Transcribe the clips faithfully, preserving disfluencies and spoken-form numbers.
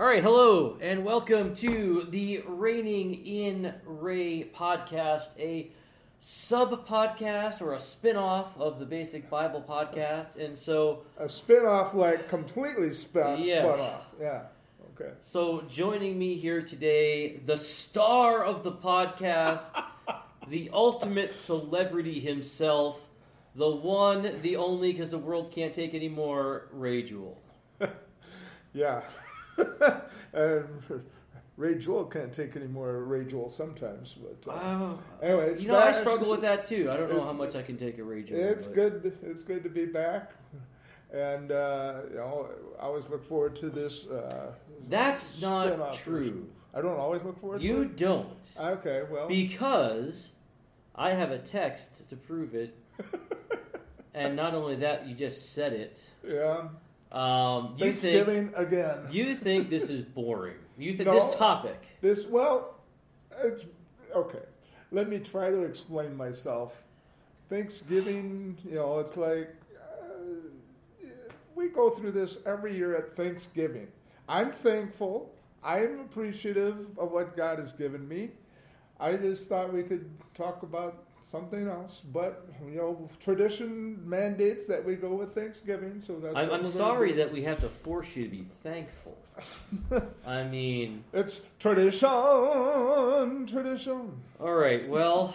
All right, hello, and welcome to the Reigning in Ray podcast, a sub-podcast or a spin-off of the Basic Bible Podcast, and so... A spin-off, like completely spun, yeah. spun off, yeah, okay. So joining me here today, the star of the podcast, the ultimate celebrity himself, the one, the only, because the world can't take anymore, Ray Jewell. Yeah. And Ray Joel can't take any more Ray Joel sometimes. But uh, uh, anyway, it's you know back. I struggle with that too. I don't know how much I can take a Ray Joel. It's but. good. It's good to be back, and uh, you know, I always look forward to this. Uh, That's not true. Version. I don't always look forward. You to it? You don't. Okay, well, because I have a text to prove it, and not only that, you just said it. Yeah. Um, you Thanksgiving think, again. You think this is boring. You think no, this topic. This, well, it's, okay. Let me try to explain myself. Thanksgiving, you know, it's like, uh, we go through this every year at Thanksgiving. I'm thankful. I'm appreciative of what God has given me. I just thought we could talk about something else, but, you know, tradition mandates that we go with Thanksgiving, so that's... I'm, I'm sorry that we have to force you to be thankful. I mean... It's tradition, tradition. All right, well...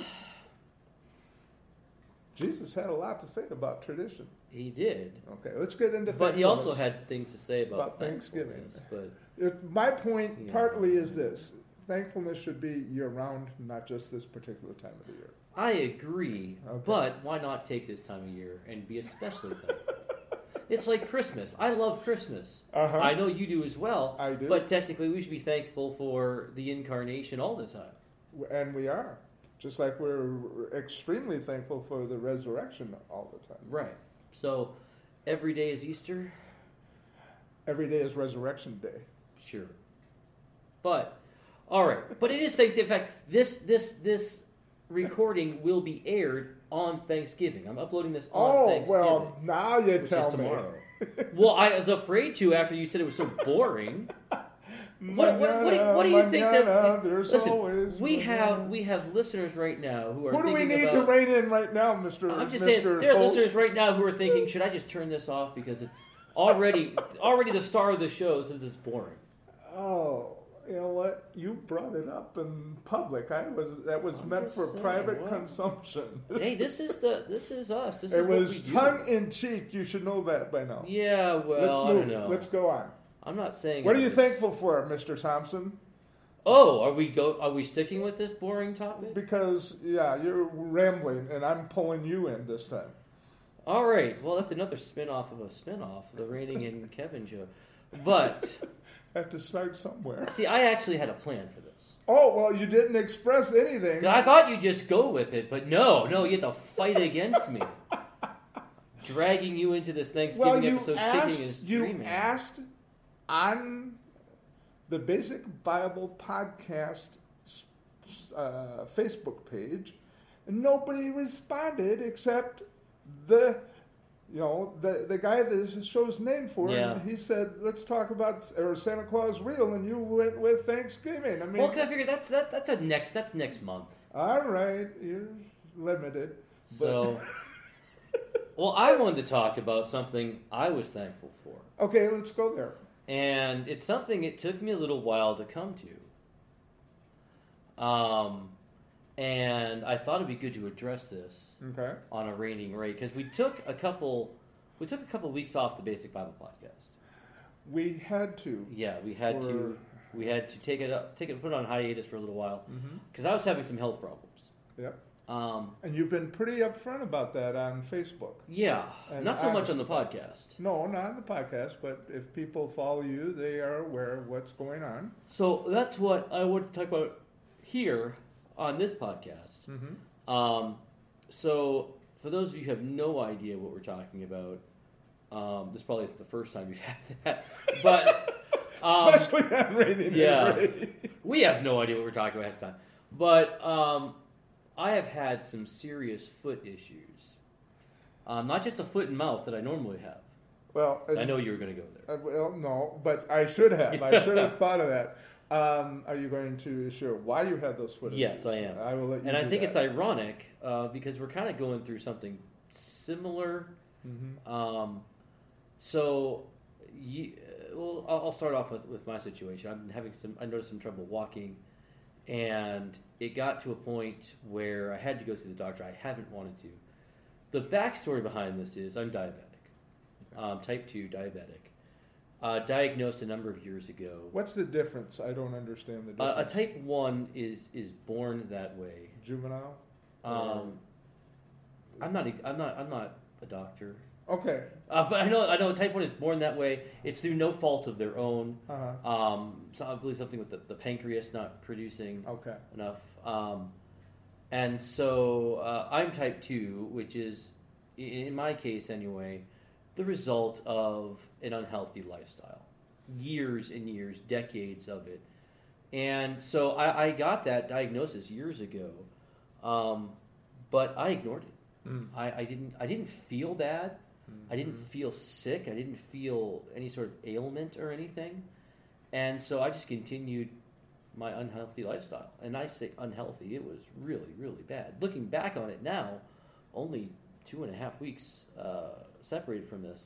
Jesus had a lot to say about tradition. He did. Okay, let's get into But he also had things to say about, about Thanksgiving. But if my point yeah. partly is this. Thankfulness should be year-round, not just this particular time of the year. I agree, okay. But why not take this time of year and be especially thankful? It's like Christmas. I love Christmas. Uh-huh. I know you do as well. I do. But technically, we should be thankful for the incarnation all the time. And we are. Just like we're extremely thankful for the resurrection all the time. Right. So, every day is Easter? Every day is Resurrection Day. Sure. But... All right, but it is Thanksgiving. In fact, this this this recording will be aired on Thanksgiving. I'm uploading this on oh, Thanksgiving. Oh, well, now you tell me. Tomorrow. Well, I was afraid to after you said it was so boring. What, what, what, do, what do you Manana, think that, that there's listen, always we Manana. have we have listeners right now who are Who do we need about, to rein in right now, Mister I'm just Mister saying there are Host. listeners right now who are thinking, should I just turn this off because it's already already the star of the show, so this is boring. Oh, you know what? You brought it up in public. I was that was I'm meant for saying, private what? consumption. Hey, this is the this is us. This it is was what we tongue do. in cheek. You should know that by now. Yeah, well, let's move. I don't know. Let's go on. I'm not saying. What are you thankful for, Mister Thompson? Oh, are we go? Are we sticking with this boring topic? Because yeah, you're rambling, and I'm pulling you in this time. All right. Well, that's another spin-off of a spin-off, the Reigning in Kevin show, but. Have to start somewhere. See, I actually had a plan for this. Oh, well, you didn't express anything. I thought you'd just go with it, but no, no, you had to fight against me. Dragging you into this Thanksgiving well, you episode asked, kicking and screaming. You asked on the Basic Bible Podcast uh, Facebook page, and nobody responded except the... You know, the the guy that show's name for him, yeah. he said, let's talk about or Santa Claus real, and you went with Thanksgiving. I mean, well, because I figured that's, that, that's, a next, that's next month. All right. You're limited. So, well, I wanted to talk about something I was thankful for. Okay, let's go there. And it's something it took me a little while to come to. Um... And I thought it'd be good to address this okay. on a Reigning Ray because we took a couple, we took a couple weeks off the Basic Bible Podcast. We had to. Yeah, we had or... to. We had to take it up, take it, put it on hiatus for a little while because mm-hmm. I was having some health problems. Yep. Um, and you've been pretty upfront about that on Facebook. Yeah, and not so honest, much on the podcast. No, not on the podcast, but if people follow you, they are aware of what's going on. So that's what I want to talk about here. On this podcast. Mm-hmm. Um, so, for those of you who have no idea what we're talking about, um, this probably isn't the first time you've had that. But, um, especially on Reigning yeah, Ray. We have no idea what we're talking about at the time. But um, I have had some serious foot issues. Um, not just a foot and mouth that I normally have. Well, I know you were going to go there. Uh, well, no, but I should have. I should have thought of that. Um, are you going to share why you had those footages? Yes, I am. I will let you. And I think that. It's ironic uh, because we're kind of going through something similar. Mm-hmm. Um, so, you, well, I'll start off with, with my situation. I'm having some. I noticed some trouble walking, and it got to a point where I had to go see the doctor. I haven't wanted to. The backstory behind this is I'm diabetic. Um, type two diabetic, uh, diagnosed a number of years ago. What's the difference? I don't understand the difference. Uh, a type one is is born that way. Juvenile? Um, I'm not. I'm not. I'm not a doctor. Okay. Uh, but I know. I know. Type one is born that way. It's through no fault of their own. Uh-huh. Um, so I believe something with the, the pancreas not producing okay. enough. Um, and so uh, I'm type two, which is, in my case anyway, the result of an unhealthy lifestyle, years and years, decades of it. And so I, I got that diagnosis years ago, um, but I ignored it. Mm. I, I didn't. I didn't feel bad. Mm-hmm. I didn't feel sick. I didn't feel any sort of ailment or anything. And so I just continued my unhealthy lifestyle. And I say unhealthy. It was really, really bad. Looking back on it now, only two and a half weeks uh, separated from this,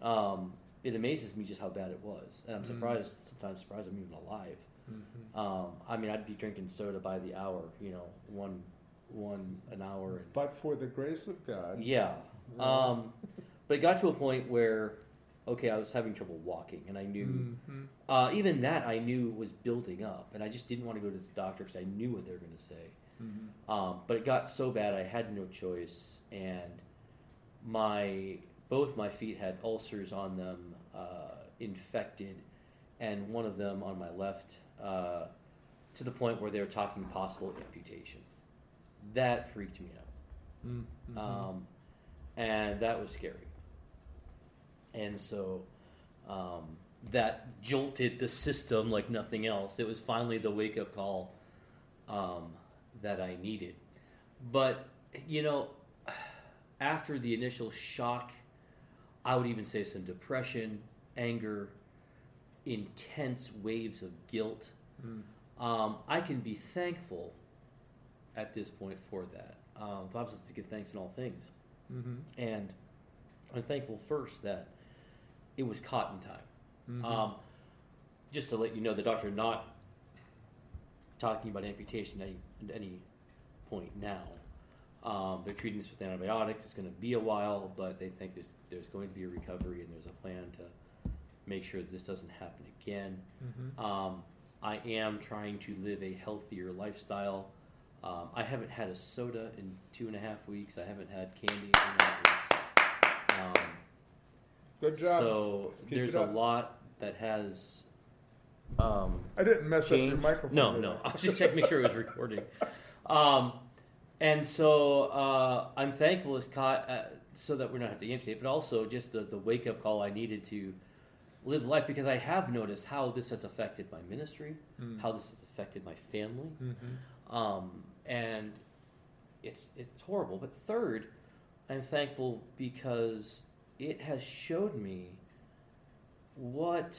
um, it amazes me just how bad it was. And I'm surprised, mm-hmm. sometimes surprised I'm even alive. Mm-hmm. Um, I mean, I'd be drinking soda by the hour, you know, one one an hour. And, but for the grace of God. Yeah. yeah. Um, but it got to a point where, okay, I was having trouble walking, and I knew, mm-hmm. uh, even that I knew was building up, and I just didn't want to go to the doctor because I knew what they were going to say. Mm-hmm. Um, but it got so bad I had no choice, and my both my feet had ulcers on them, uh, infected, and one of them on my left, uh, to the point where they were talking possible amputation. That freaked me out, mm-hmm. um, and that was scary. And so um, that jolted the system like nothing else. It was finally the wake-up call. Um, that I needed. But, you know, after the initial shock, I would even say some depression, anger, intense waves of guilt. Mm. Um, I can be thankful at this point for that. Um, the Bible says to give thanks in all things. Mm-hmm. And I'm thankful first that it was caught in time. Mm-hmm. Um, just to let you know, the doctor not talking about amputation at any, at any point now. Um, they're treating this with antibiotics. It's going to be a while, but they think there's, there's going to be a recovery and there's a plan to make sure that this doesn't happen again. Mm-hmm. Um, I am trying to live a healthier lifestyle. Um, I haven't had a soda in two and a half weeks. I haven't had candy in two and a half weeks. Um, Good job. So Keep there's a lot that has... Um, I didn't mess changed. up your microphone. No, no. I was just checking to make sure it was recording. Um, and so uh, I'm thankful it's caught uh, so that we're not have to amputate, but also just the, the wake-up call I needed to live life, because I have noticed how this has affected my ministry, mm. how this has affected my family. Mm-hmm. Um, and it's it's horrible. But third, I'm thankful because it has showed me what...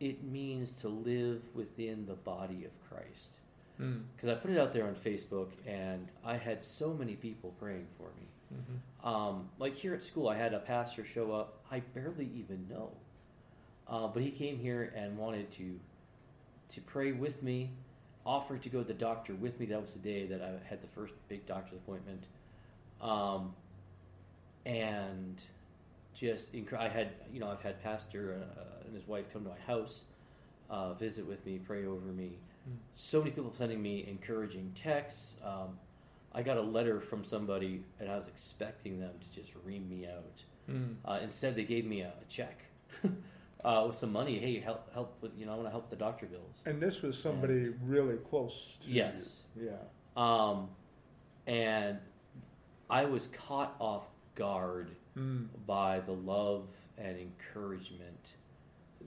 it means to live within the body of Christ. Because mm. I put it out there on Facebook, and I had so many people praying for me. Mm-hmm. Um, like here at school, I had a pastor show up I barely even know. Uh, but he came here and wanted to to pray with me, offered to go to the doctor with me. That was the day that I had the first big doctor's appointment. Um, and... Just, inc- I had, you know, I've had pastor uh, and his wife come to my house, uh, visit with me, pray over me. Mm. So many people sending me encouraging texts. Um, I got a letter from somebody, and I was expecting them to just ream me out. Mm. Uh, instead, they gave me a, a check uh, with some money. Hey, help, help with, you know, I want to help the doctor bills. And this was somebody and, really close to yes. you. Yeah. Um, and I was caught off guard. Mm. By the love and encouragement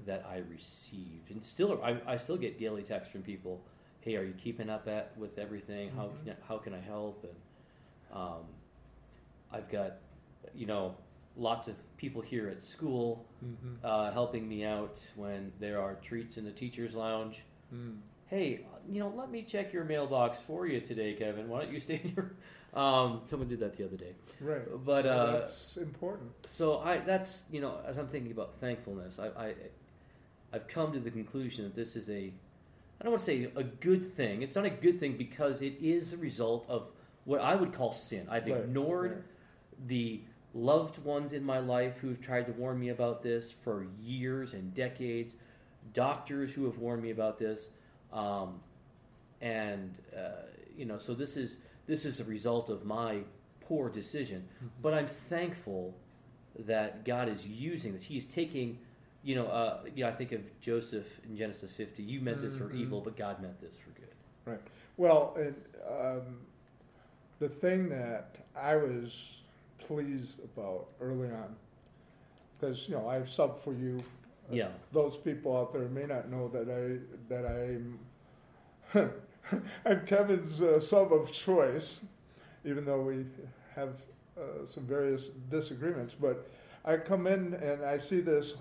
that I received, and still I, I still get daily texts from people. Hey, are you keeping up at with everything? Mm-hmm. How can I, how can I help? And um, I've got, you know, lots of people here at school mm-hmm. uh, helping me out when there are treats in the teacher's lounge. Mm. Hey, you know, let me check your mailbox for you today, Kevin. Why don't you stay in your... Um, someone did that the other day. Right. But well, uh, that's important. So I, that's, you know, as I'm thinking about thankfulness, I, I, I've come to the conclusion that this is a, I don't want to say a good thing. It's not a good thing because it is the result of what I would call sin. I've right. ignored right. the loved ones in my life who've tried to warn me about this for years and decades, doctors who have warned me about this. Um, and, uh, you know, so this is, this is a result of my poor decision, mm-hmm. but I'm thankful that God is using this. He's taking, you know, uh, you know, I think of Joseph in Genesis fifty, you meant this mm-hmm. for evil, but God meant this for good. Right. Well, and, um, the thing that I was pleased about early on, because, you know, I've subbed for you. Yeah. Those people out there may not know that I that I'm I'm Kevin's uh, sub of choice, even though we have uh, some various disagreements. But I come in and I see this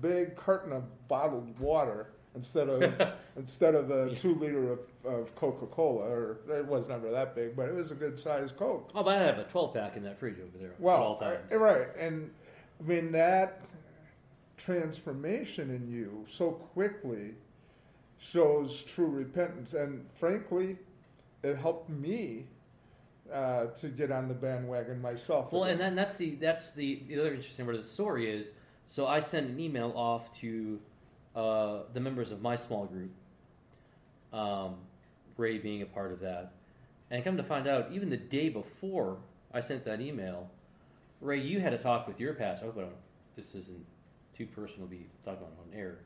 big carton of bottled water instead of instead of a two liter of, of Coca-Cola, or it was never that big, but it was a good sized Coke. Oh, but I have a twelve pack in that fridge over there. Well, at all times. Right, and I mean that. Transformation in you so quickly shows true repentance, and frankly it helped me uh, to get on the bandwagon myself. Well, and then that's the that's the, the other interesting part of the story is, so I sent an email off to uh, the members of my small group, um, Ray being a part of that, and come to find out even the day before I sent that email, Ray, you had a talk with your pastor. I hope I don't, this isn't too personal to be talking about on air,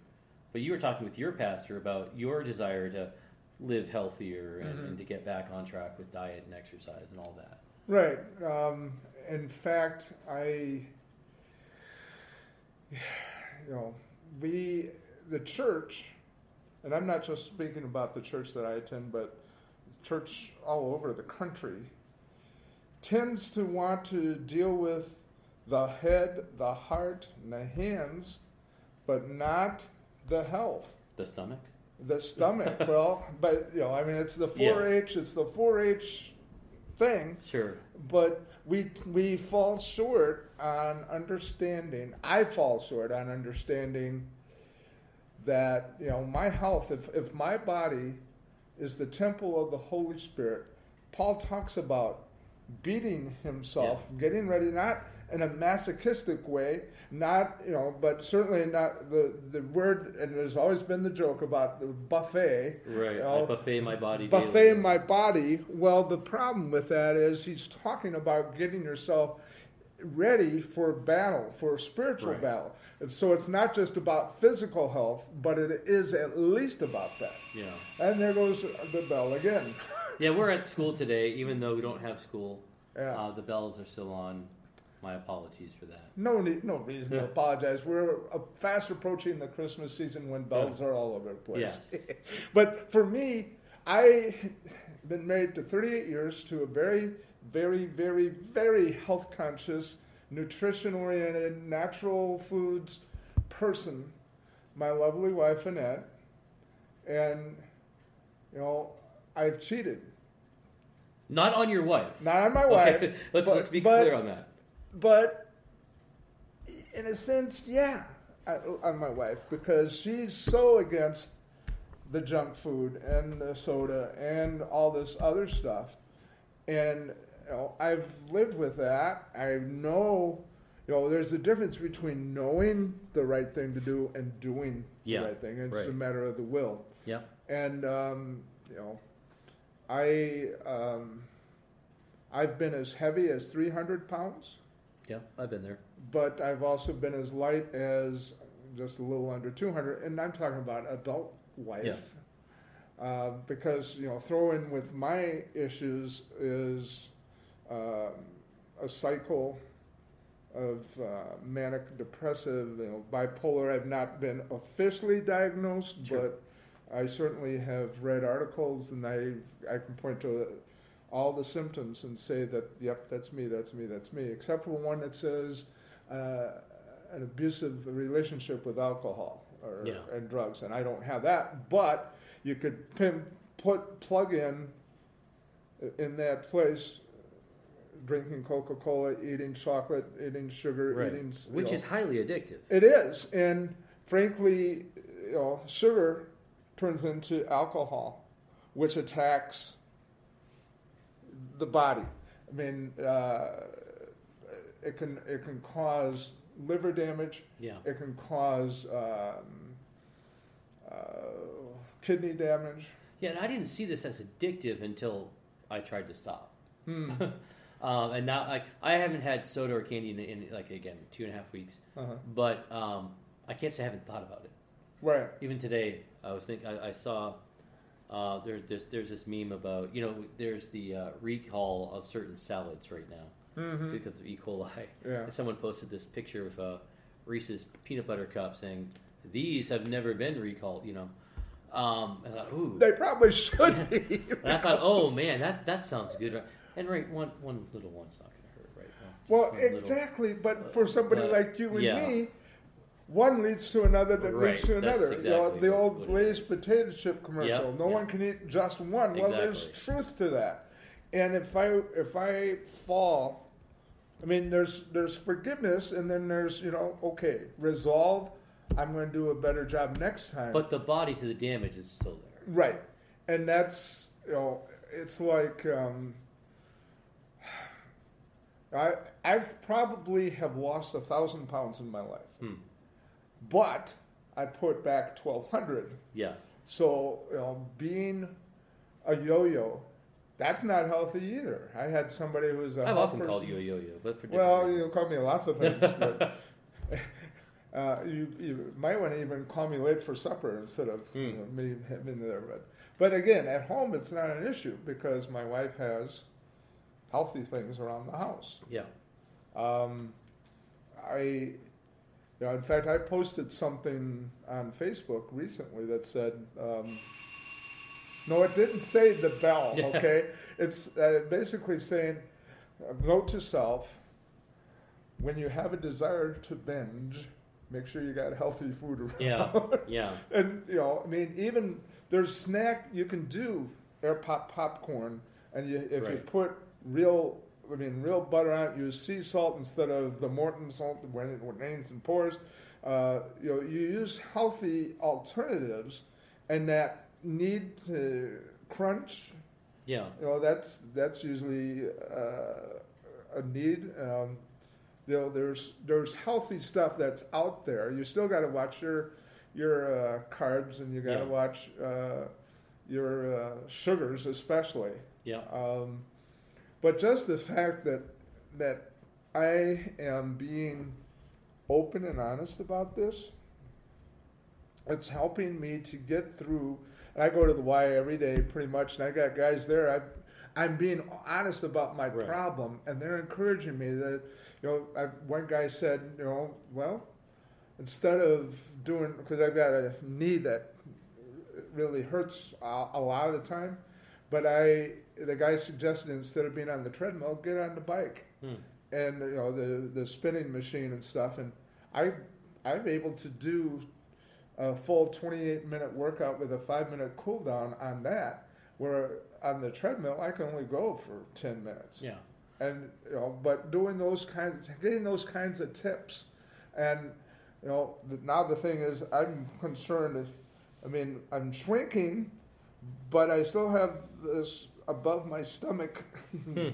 but you were talking with your pastor about your desire to live healthier and, mm-hmm. and to get back on track with diet and exercise and all that. Right. Um, in fact, I, you know, we, the church, and I'm not just speaking about the church that I attend, but church all over the country, tends to want to deal with the head, the heart, and the hands, but not the health. The stomach? The stomach. Well, but, you know, I mean, it's the four H, yeah. It's the four H thing. Sure. But we we fall short on understanding, I fall short on understanding that, you know, my health, if, if my body is the temple of the Holy Spirit, Paul talks about beating himself, yeah. getting ready, not in a masochistic way, not, you know, but certainly not the, the word, and there's always been the joke about the buffet. Right, you know, I buffet my body Buffet daily. my body. Well, the problem with that is he's talking about getting yourself ready for battle, for spiritual right. battle. And so it's not just about physical health, but it is at least about that. Yeah. And there goes the bell again. Yeah, we're at school today, even though we don't have school. Yeah. Uh, the bells are still on. My apologies for that. No need, no reason to apologize. We're fast approaching the Christmas season when bells yeah. are all over the place. Yes. But for me, I've been married to thirty-eight years to a very, very, very, very health-conscious, nutrition-oriented, natural foods person, my lovely wife, Annette. And, you know, I've cheated. Not on your wife. Not on my wife. Okay. Let's, but, let's be clear on that. But in a sense, yeah, I, I'm my wife, because she's so against the junk food and the soda and all this other stuff. And you know, I've lived with that. I know, you know, there's a difference between knowing the right thing to do and doing yeah, the right thing. It's right. a matter of the will. Yeah. And, um, you know, I, um, I've been as heavy as three hundred pounds. Yeah, I've been there. But I've also been as light as just a little under two hundred, and I'm talking about adult life. Yeah. Uh, because, you know, throw in with my issues is uh, a cycle of uh, manic depressive, you know, bipolar. I've not been officially diagnosed, sure. but I certainly have read articles, and I I can point to all the symptoms and say that, yep, that's me, that's me, that's me, except for one that says uh, an abusive relationship with alcohol or yeah. and drugs, and I don't have that. But you could pin, put plug in in that place, drinking Coca-Cola, eating chocolate, eating sugar, right. eating which know. is highly addictive. It is, and frankly, you know, sugar turns into alcohol, which attacks the body. I mean, uh, it can it can cause liver damage. Yeah. It can cause um, uh, kidney damage. Yeah, and I didn't see this as addictive until I tried to stop. Hmm. um, and now, like, I haven't had soda or candy in, in like again two and a half weeks. Uh-huh. But um, I can't say I haven't thought about it. Right. Even today, I was think I, I saw. Uh, there's there's there's this meme about, you know, there's the uh, recall of certain salads right now mm-hmm. because of E. coli. Yeah. And someone posted this picture of uh, Reese's peanut butter cup saying these have never been recalled. You know, um, I thought, ooh, they probably should be. And I thought, oh man, that that sounds good. And right, one one little one's not going to hurt, right? Well, well exactly. Little, but uh, for somebody uh, like you and yeah. me. One leads to another that right. leads to another. Exactly you know, the old Lay's potato chip commercial. Yep. No yep. one can eat just one. Exactly. Well, there's truth to that. And if I if I fall, I mean, there's there's forgiveness, and then there's, you know, okay, resolve. I'm going to do a better job next time. But the body to the damage is still there. Right. And that's, you know, it's like um, I I've probably have lost a thousand pounds in my life. Hmm. But I put back twelve hundred. Yeah. So, you know, being a yo-yo, that's not healthy either. I had somebody who was a I've often person. called you a yo-yo, but for different well, reasons. You call me lots of things. But uh, you, you might want to even call me late for supper instead of mm. you know, me having there. But, but again, at home it's not an issue because my wife has healthy things around the house. Yeah. Um, I. You know, in fact, I posted something on Facebook recently that said, um, no, it didn't say the bell, yeah. okay? It's uh, basically saying, uh, note to self, when you have a desire to binge, make sure you got healthy food around. Yeah, yeah. And, you know, I mean, even there's snack, you can do air pop popcorn, and you, if right. you put real... I mean, real butter on it. Use sea salt instead of the Morton salt when it rains and pours. Uh, you know, you use healthy alternatives, and that need to crunch. Yeah. You know, that's that's usually uh, a need. Um, you know, there's there's healthy stuff that's out there. You still got to watch your your uh, carbs, and you got to yeah. watch uh, your uh, sugars, especially. Yeah. Um, But just the fact that that I am being open and honest about this, it's helping me to get through. And I go to the Y every day pretty much, and I got guys there. I, I'm being honest about my right. problem, and they're encouraging me that, you know, I, one guy said, you know, well, instead of doing, because I've got a knee that really hurts a, a lot of the time, but I... The guy suggested instead of being on the treadmill, get on the bike hmm. and, you know, the the spinning machine and stuff. And I, I'm able to do a full twenty-eight minute workout with a five minute cool down on that, where on the treadmill I can only go for ten minutes. Yeah. And, you know, but doing those kinds, getting those kinds of tips, and, you know, now the thing is I'm concerned. If, I mean, I'm shrinking, but I still have this above my stomach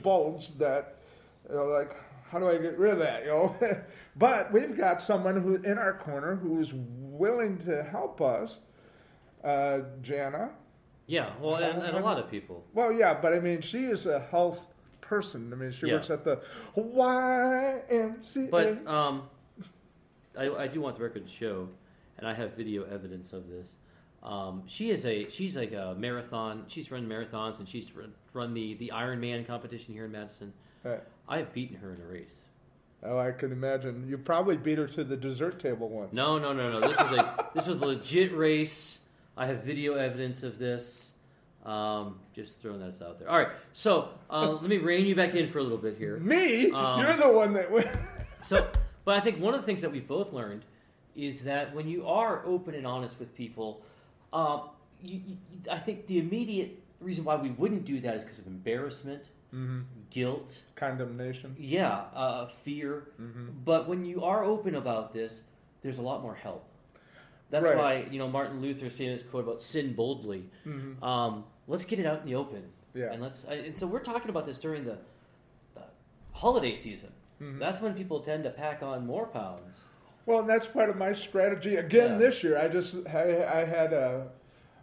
bulge that, you know, like, how do I get rid of that, you know? But we've got someone who in our corner who's willing to help us, uh, Jana. Yeah, well, and, and a lot of people. Well, yeah, but I mean, she is a health person. I mean, she yeah. works at the Y M C A. But um, I, I do want the record to show, and I have video evidence of this. Um, she is a, she's like a marathon, she's run marathons, and she's run, run the, the Ironman competition here in Madison. Right. I have beaten her in a race. Oh, I can imagine. You probably beat her to the dessert table once. No, no, no, no. This was a, this was a legit race. I have video evidence of this. Um, just throwing that out there. All right. So, uh, let me rein you back in for a little bit here. Me? Um, You're the one that went. So, But I think one of the things that we've both learned is that when you are open and honest with people, uh, you, you, I think the immediate reason why we wouldn't do that is because of embarrassment, mm-hmm. guilt. Condemnation. Yeah, uh, fear. Mm-hmm. But when you are open about this, there's a lot more help. That's right. Why, you know, Martin Luther's famous quote about sin boldly. Mm-hmm. Um, let's get it out in the open. Yeah. And let's. And so we're talking about this during the, the holiday season. Mm-hmm. That's when people tend to pack on more pounds. Well, and that's part of my strategy. Again, yeah. This year, I just I, I had a,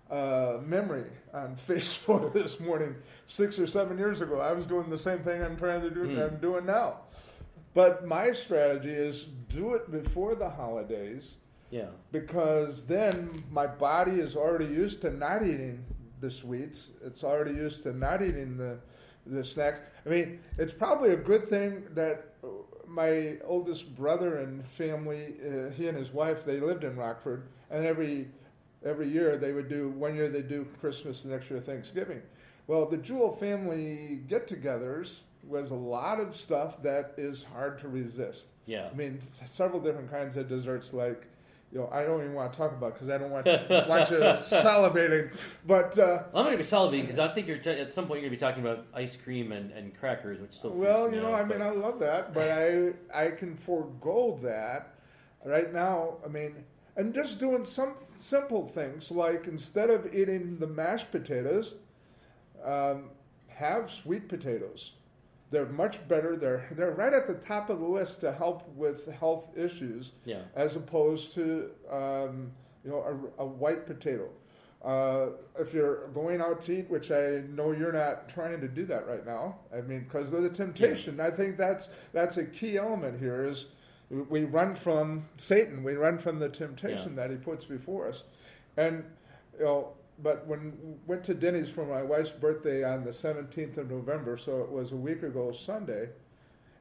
a memory on Facebook this morning. Six or seven years ago, I was doing the same thing I'm trying to do. Mm. I'm doing now. But my strategy is do it before the holidays. Yeah. Because then my body is already used to not eating the sweets. It's already used to not eating the the snacks. I mean, it's probably a good thing that my oldest brother and family, uh, he and his wife, they lived in Rockford, and every every year they would do, one year they do Christmas, the next year Thanksgiving. Well, the Jewell family get-togethers was a lot of stuff that is hard to resist. Yeah. I mean, several different kinds of desserts, like, you know, I don't even want to talk about because I don't want to, want you salivating. But uh, well, I'm going to be salivating because I think you're t- at some point you're going to be talking about ice cream and, and crackers, which still. Well, you know, out, I but... mean, I love that, but I I can forego that right now. I mean, and just doing some simple things like instead of eating the mashed potatoes, um, have sweet potatoes. They're much better. They're they're right at the top of the list to help with health issues, yeah. As opposed to um, you know a, a white potato. Uh, if you're going out to eat, which I know you're not trying to do that right now. I mean, because of the temptation. Yeah. I think that's that's a key element here. Is we run from Satan. We run from the temptation, yeah. That he puts before us, and you know. But when went to Denny's for my wife's birthday on the seventeenth of November, so it was a week ago Sunday,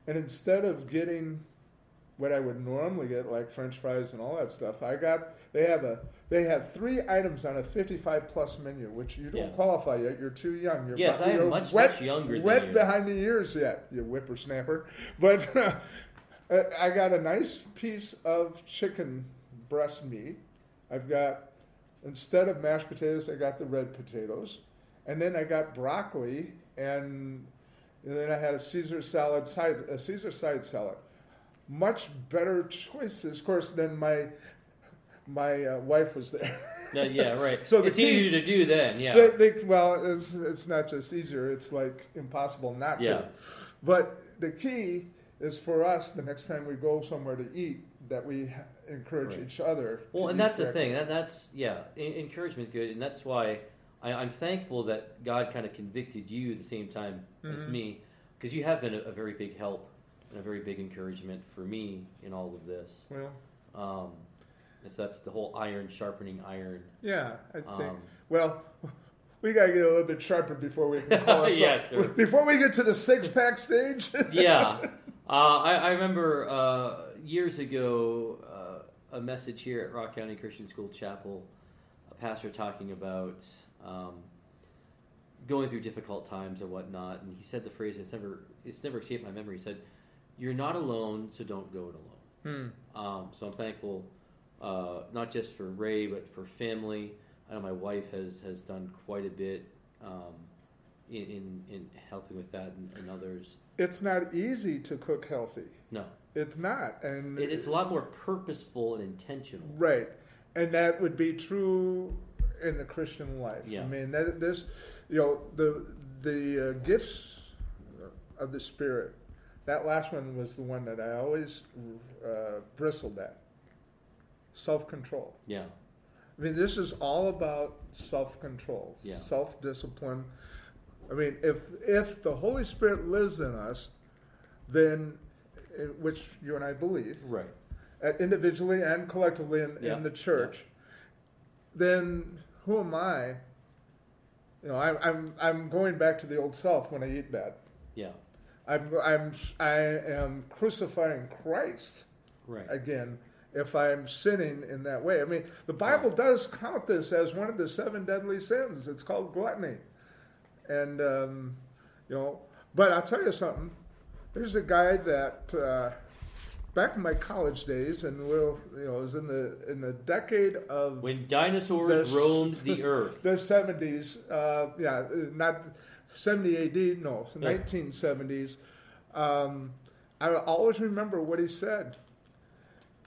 and instead of getting what I would normally get, like French fries and all that stuff, I got they have a they have three items on a fifty-five plus menu, which you don't, yeah. Qualify yet. You're too young. You're yes, bu- I am you're much wet, much younger. Wet than you. Behind the ears yet, you whippersnapper. But uh, I got a nice piece of chicken breast meat. I've got. Instead of mashed potatoes, I got the red potatoes. And then I got broccoli, and, and then I had a Caesar salad side, a Caesar side salad. Much better choices, of course, than my my uh, wife was there. Yeah, yeah, right. So it's key, easier to do then, yeah. They, they, well, it's, it's not just easier, it's like impossible not to. Yeah. But the key is for us, the next time we go somewhere to eat, that we encourage, right. Each other. Well, and that's correctly. The thing. That, that's, yeah, encouragement is good. And that's why I, I'm thankful that God kind of convicted you at the same time, mm-hmm. as me, because you have been a, a very big help and a very big encouragement for me in all of this. Well, um, so that's the whole iron sharpening iron. Yeah, I think. Um, well, we got to get a little bit sharper before we can call us yeah, up. Sure. Before we get to the six-pack stage. Yeah. Uh, I, I remember... Uh, Years ago, uh, a message here at Rock County Christian School Chapel, a pastor talking about um, going through difficult times and whatnot, and he said the phrase, it's never it's never escaped my memory, he said, "You're not alone, so don't go it alone." Hmm. Um, so I'm thankful, uh, not just for Ray, but for family. I know my wife has, has done quite a bit um, in, in, in helping with that and, and others. It's not easy to cook healthy. No. It's not. And it, it's a lot more purposeful and intentional. Right. And that would be true in the Christian life. Yeah. I mean, that, this, you know, the the uh, gifts of the Spirit, that last one was the one that I always uh, bristled at. Self-control. Yeah. I mean, this is all about self-control, yeah. Self-discipline. I mean, if if the Holy Spirit lives in us, then... which you and I believe, right, individually and collectively in, yeah. in the church, yeah. Then who am I? You know, I'm I'm I'm going back to the old self when I eat bad. Yeah, I'm I'm I am crucifying Christ, right, again if I'm sinning in that way. I mean, the Bible, right. does count this as one of the seven deadly sins. It's called gluttony, and um, you know. But I'll tell you something. There's a guy that uh, back in my college days, and we'll, you know, it was in the in the decade of when dinosaurs the, roamed the earth. The seventies, uh, yeah, not seventy A D, no, nineteen yeah. seventies. Um, I always remember what he said.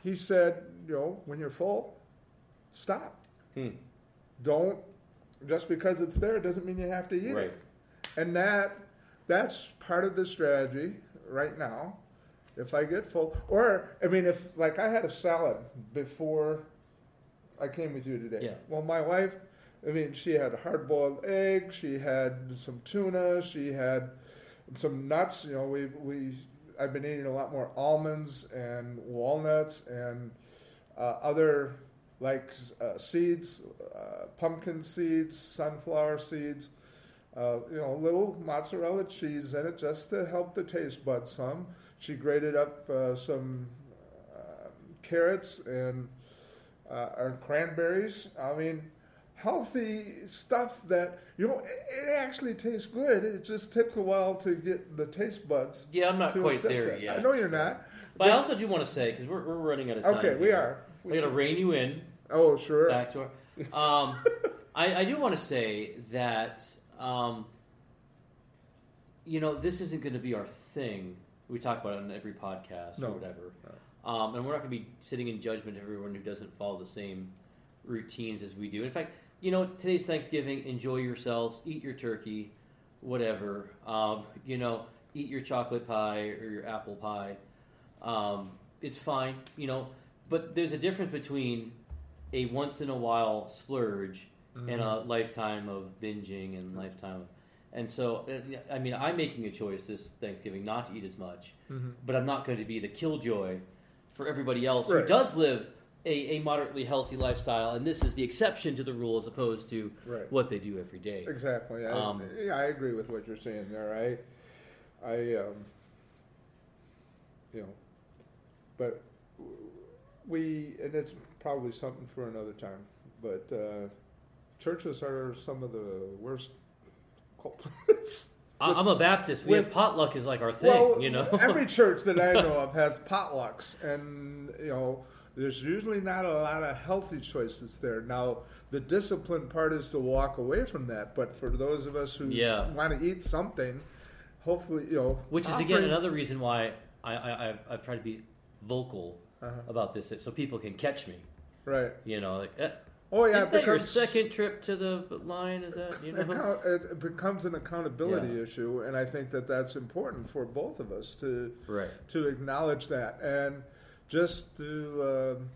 He said, you know, when you're full, stop. Hmm. Don't, just because it's there doesn't mean you have to eat right. it. And that that's part of the strategy right now. If I get full, or, I mean, if, like, I had a salad before I came with you today. Yeah. Well, my wife, I mean, she had a hard-boiled egg, she had some tuna, she had some nuts, you know, we, we, I've been eating a lot more almonds and walnuts and uh, other, like, uh, seeds, uh, pumpkin seeds, sunflower seeds, uh, you know, a little mozzarella cheese in it just to help the taste buds some. She grated up uh, some uh, carrots and uh, or cranberries. I mean, healthy stuff that, you know, it, it actually tastes good. It just took a while to get the taste buds. Yeah, I'm not quite there that. yet. I know you're not. But, but I also do want to say, because we're, we're running out of time. Okay, here. we are. We're going to rein you in. Oh, sure. Back to our, um, I, I do want to say that, um, you know, this isn't going to be our thing. We talk about it on every podcast no, or whatever. No. Um, and we're not going to be sitting in judgment of everyone who doesn't follow the same routines as we do. In fact, you know, today's Thanksgiving, enjoy yourselves, eat your turkey, whatever. Um, you know, eat your chocolate pie or your apple pie. Um, it's fine, you know. But there's a difference between a once-in-a-while splurge mm-hmm. and a lifetime of binging and mm-hmm. lifetime of... And so, I mean, I'm making a choice this Thanksgiving not to eat as much, mm-hmm. but I'm not going to be the killjoy for everybody else right. who does live a, a moderately healthy lifestyle, and this is the exception to the rule as opposed to right. what they do every day. Exactly. I, um, yeah, I agree with what you're saying there. I, I, um, you know, but we, and it's probably something for another time, but uh, churches are some of the worst. with, I'm a Baptist. We with, have potluck is like our thing, well, you know. Every church that I know of has potlucks, and you know, there's usually not a lot of healthy choices there. Now, the discipline part is to walk away from that, but for those of us who yeah. want to eat something, hopefully, you know, which offering, is again another reason why I, I, I've, I've tried to be vocal uh-huh. about this, so people can catch me, right? You know, like. Eh. Oh yeah, it becomes your second trip to the line. Is that you know? It becomes an accountability yeah. issue, and I think that that's important for both of us to right. to acknowledge that, and just to. Um,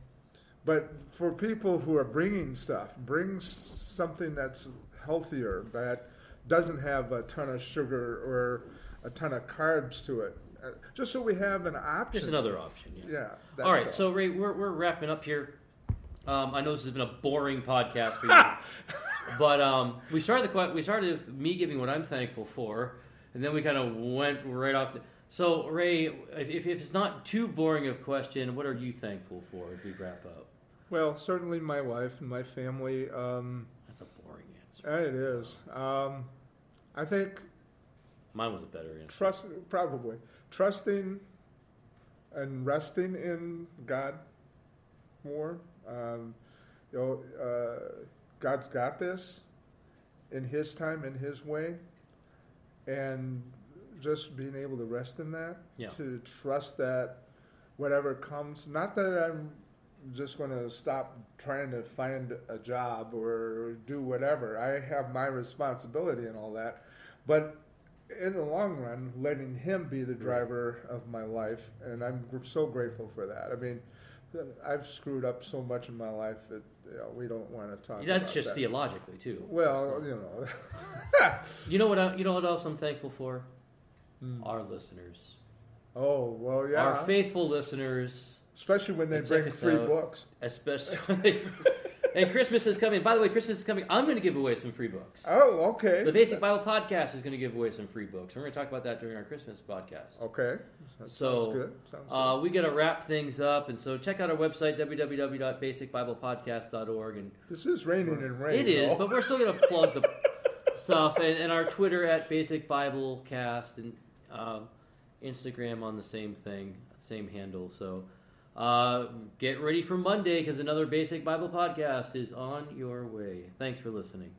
but for people who are bringing stuff, bring something that's healthier that doesn't have a ton of sugar or a ton of carbs to it, uh, just so we have an option. Just another option. Yeah. yeah that's All right, all. so Ray, we're we're wrapping up here. Um, I know this has been a boring podcast for you, but um, we started the we started with me giving what I'm thankful for, and then we kind of went right off. The, so Ray, if, if it's not too boring of a question, what are you thankful for as we wrap up? Well, certainly my wife and my family. Um, That's a boring answer. It is. Um, I think mine was a better answer. Trust, probably trusting and resting in God more. Um, you know, uh, God's got this in His time, in His way, and just being able to rest in that, yeah. to trust that whatever comes, not that I'm just going to stop trying to find a job or do whatever. I have my responsibility and all that, but in the long run, letting Him be the driver of my life, and I'm so grateful for that. I mean, I've screwed up so much in my life that you know, we don't want to talk. That's about just that. Theologically too. Well, you know. you know what? I, you know what else I'm thankful for? Mm. Our listeners. Oh well, yeah. Our faithful listeners, especially when they bring free out, books. Especially, they, and Christmas is coming. By the way, Christmas is coming. I'm going to give away some free books. Oh, okay. The Basic That's... Bible Podcast is going to give away some free books, and we're going to talk about that during our Christmas podcast. Okay. That so, sounds good. Sounds uh, good. We got to wrap things up, and so check out our website, w w w dot basic bible podcast dot org. And this is raining and rain. It is, but we're still going to plug the stuff, and, and our Twitter at Basic Bible Cast, and um, Instagram on the same thing, same handle. So uh, get ready for Monday because another Basic Bible Podcast is on your way. Thanks for listening.